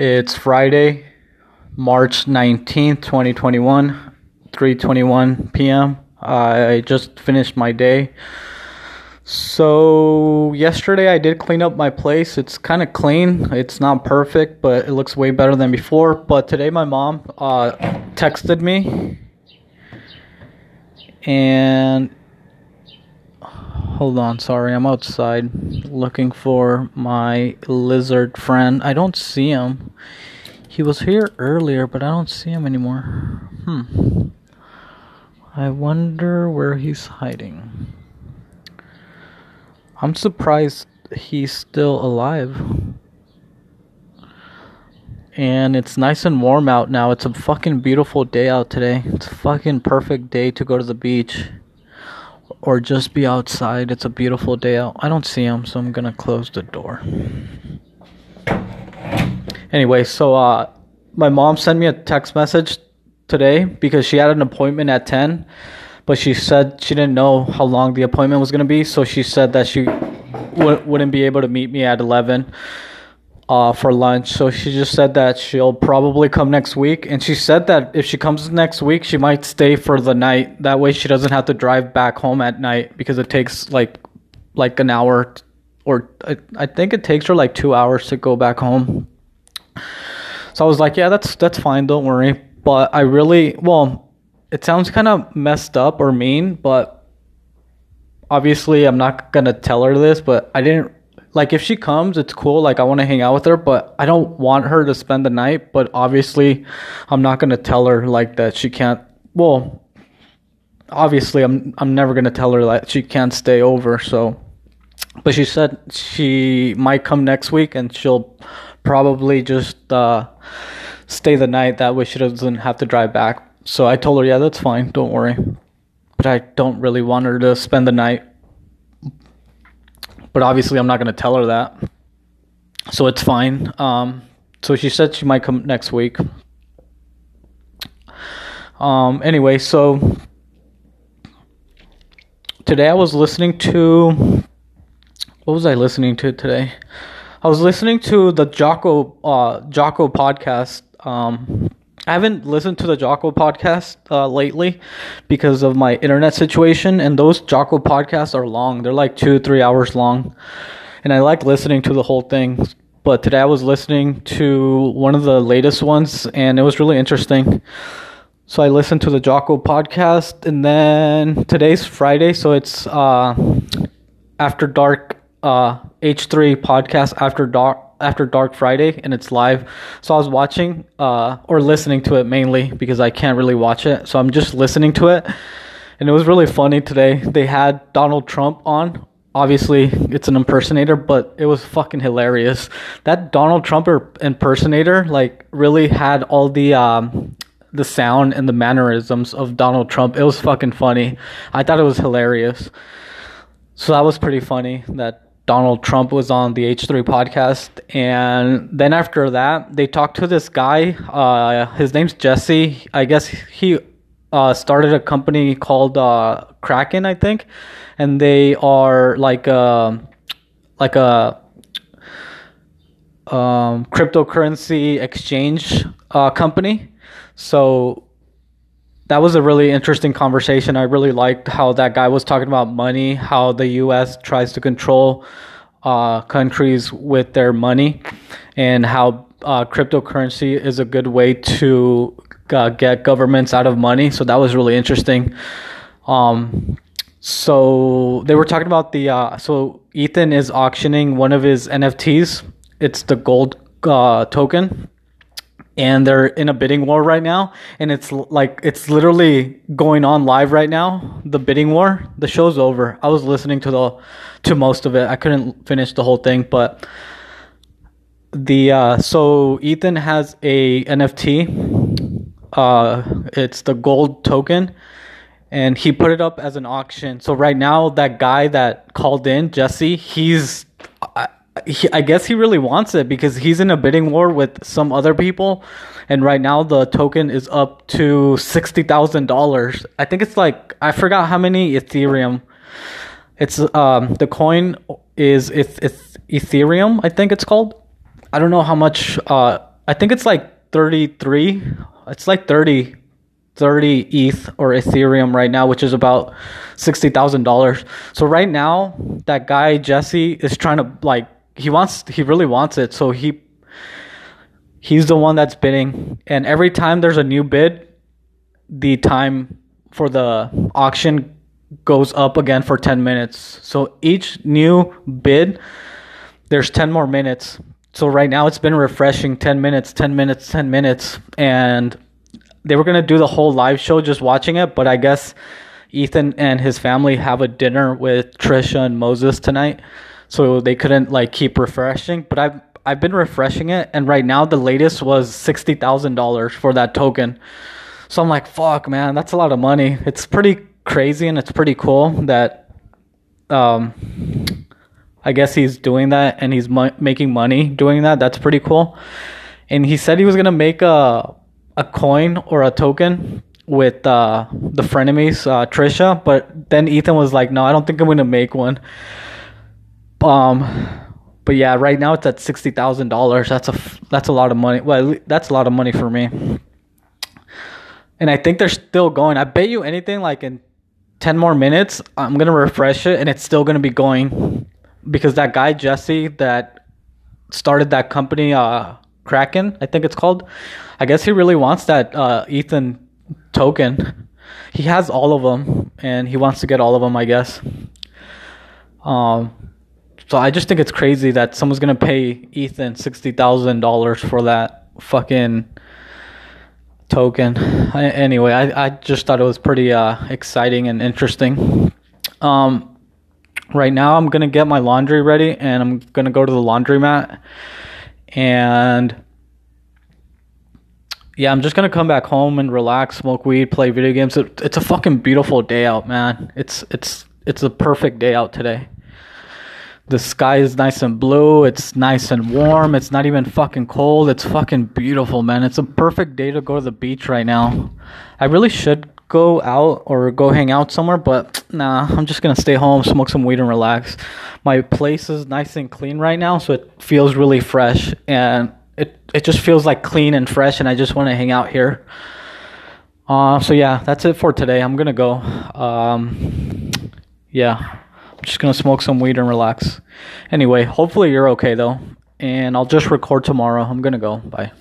It's Friday, March 19th, 2021, 3:21 p.m. I just finished my day. So yesterday I did clean up my place. It's kind of clean. It's not perfect, but it looks way better than before. But today my mom texted me. And hold on, sorry, I'm outside looking for my lizard friend. I don't see him. He was here earlier, but I don't see him anymore. I wonder where he's hiding. I'm surprised he's still alive. And it's nice and warm out now. It's a fucking beautiful day out today. It's a fucking perfect day to go to the beach or just be outside. It's a beautiful day out. I don't see him, so I'm gonna close the door. Anyway, so my mom sent me a text message today because she had an appointment at 10, but she said she didn't know how long the appointment was gonna be, so she said that she wouldn't be able to meet me at 11. For lunch. So she just said that she'll probably come next week, and she said that if she comes next week she might stay for the night, that way she doesn't have to drive back home at night, because it takes like an hour, or I think it takes her like 2 hours to go back home. So I was like, yeah, that's fine, don't worry. But I really, well, it sounds kind of messed up or mean, but obviously I'm not gonna tell her this, but I didn't, like, if she comes, it's cool. Like, I want to hang out with her, but I don't want her to spend the night. But obviously, I'm not going to tell her, like, that she can't. Well, obviously, I'm never going to tell her that she can't stay over. So, but she said she might come next week, and she'll probably just stay the night. That way, she doesn't have to drive back. So I told her, yeah, that's fine. Don't worry. But I don't really want her to spend the night. But obviously, I'm not going to tell her that. So it's fine. So she said she might come next week. Anyway, so today I was listening to... What was I listening to today? I was listening to the Jocko podcast. I haven't listened to the Jocko podcast lately because of my internet situation, and those Jocko podcasts are long. They're like 2-3 hours long, and I like listening to the whole thing. But today I was listening to one of the latest ones, and it was really interesting. So I listened to the Jocko podcast, and then today's Friday, so it's After Dark H3 podcast, After Dark Friday, and it's live. So I was watching or listening to it mainly, because I can't really watch it, so I'm just listening to it. And it was really funny today. They had Donald Trump on. Obviously it's an impersonator, but it was fucking hilarious. That Donald Trump impersonator like really had all the sound and the mannerisms of Donald Trump. It was fucking funny. I thought it was hilarious. So that was pretty funny that Donald Trump was on the H3 podcast. And then after that, they talked to this guy. His name's Jesse. I guess he started a company called Kraken, I think. And they are like a cryptocurrency exchange company. So that was a really interesting conversation. I really liked how that guy was talking about money, how the U.S. tries to control countries with their money, and how cryptocurrency is a good way to get governments out of money. So that was really interesting. So they were talking about the... so Ethan is auctioning one of his NFTs. It's the gold token. And they're in a bidding war right now, and it's literally going on live right now. The bidding war, the show's over. I was listening to most of it. I couldn't finish the whole thing, but so Ethan has a NFT. It's the gold token, and he put it up as an auction. So right now, that guy that called in, Jesse, I guess he really wants it, because he's in a bidding war with some other people, and right now the token is up to $60,000. I think it's like, I forgot how many Ethereum. It's the coin is Ethereum, I think it's called. I don't know how much I think it's like 33. It's like 30 ETH or Ethereum right now, which is about $60,000. So right now, that guy Jesse is trying to like he really wants it. So he's the one that's bidding, and every time there's a new bid, the time for the auction goes up again for 10 minutes. So each new bid, there's 10 more minutes. So right now it's been refreshing 10 minutes, and they were going to do the whole live show just watching it, but I guess Ethan and his family have a dinner with Trisha and Moses tonight, so they couldn't like keep refreshing. But I've been refreshing it, and right now the latest was $60,000 for that token. So I'm like, fuck, man, that's a lot of money. It's pretty crazy, and it's pretty cool that I guess he's doing that, and he's making money doing that. That's pretty cool. And he said he was going to make a coin or a token with the frenemies, Trisha, but then Ethan was like, no, I don't think I'm going to make one. But yeah, right now it's at $60,000. That's a lot of money. Well, that's a lot of money for me. And I think they're still going. I bet you anything, like in 10 more minutes, I'm going to refresh it, and it's still going to be going, because that guy Jesse that started that company, Kraken, I think it's called, I guess he really wants that Ethan token. He has all of them, and he wants to get all of them, I guess. So I just think it's crazy that someone's going to pay Ethan $60,000 for that fucking token. Anyway, I just thought it was pretty exciting and interesting. Right now I'm going to get my laundry ready, and I'm going to go to the laundromat. And yeah, I'm just going to come back home and relax, smoke weed, play video games. It's a fucking beautiful day out, man. It's a perfect day out today. The sky is nice and blue. It's nice and warm. It's not even fucking cold. It's fucking beautiful, man. It's a perfect day to go to the beach right now. I really should go out or go hang out somewhere, but nah, I'm just gonna stay home, smoke some weed, and relax. My place is nice and clean right now, so it feels really fresh, and it just feels like clean and fresh, and I just want to hang out here. So yeah, that's it for today. I'm gonna go. Yeah, I'm just gonna smoke some weed and relax. Anyway, hopefully you're okay though, and I'll just record tomorrow. I'm gonna go. Bye.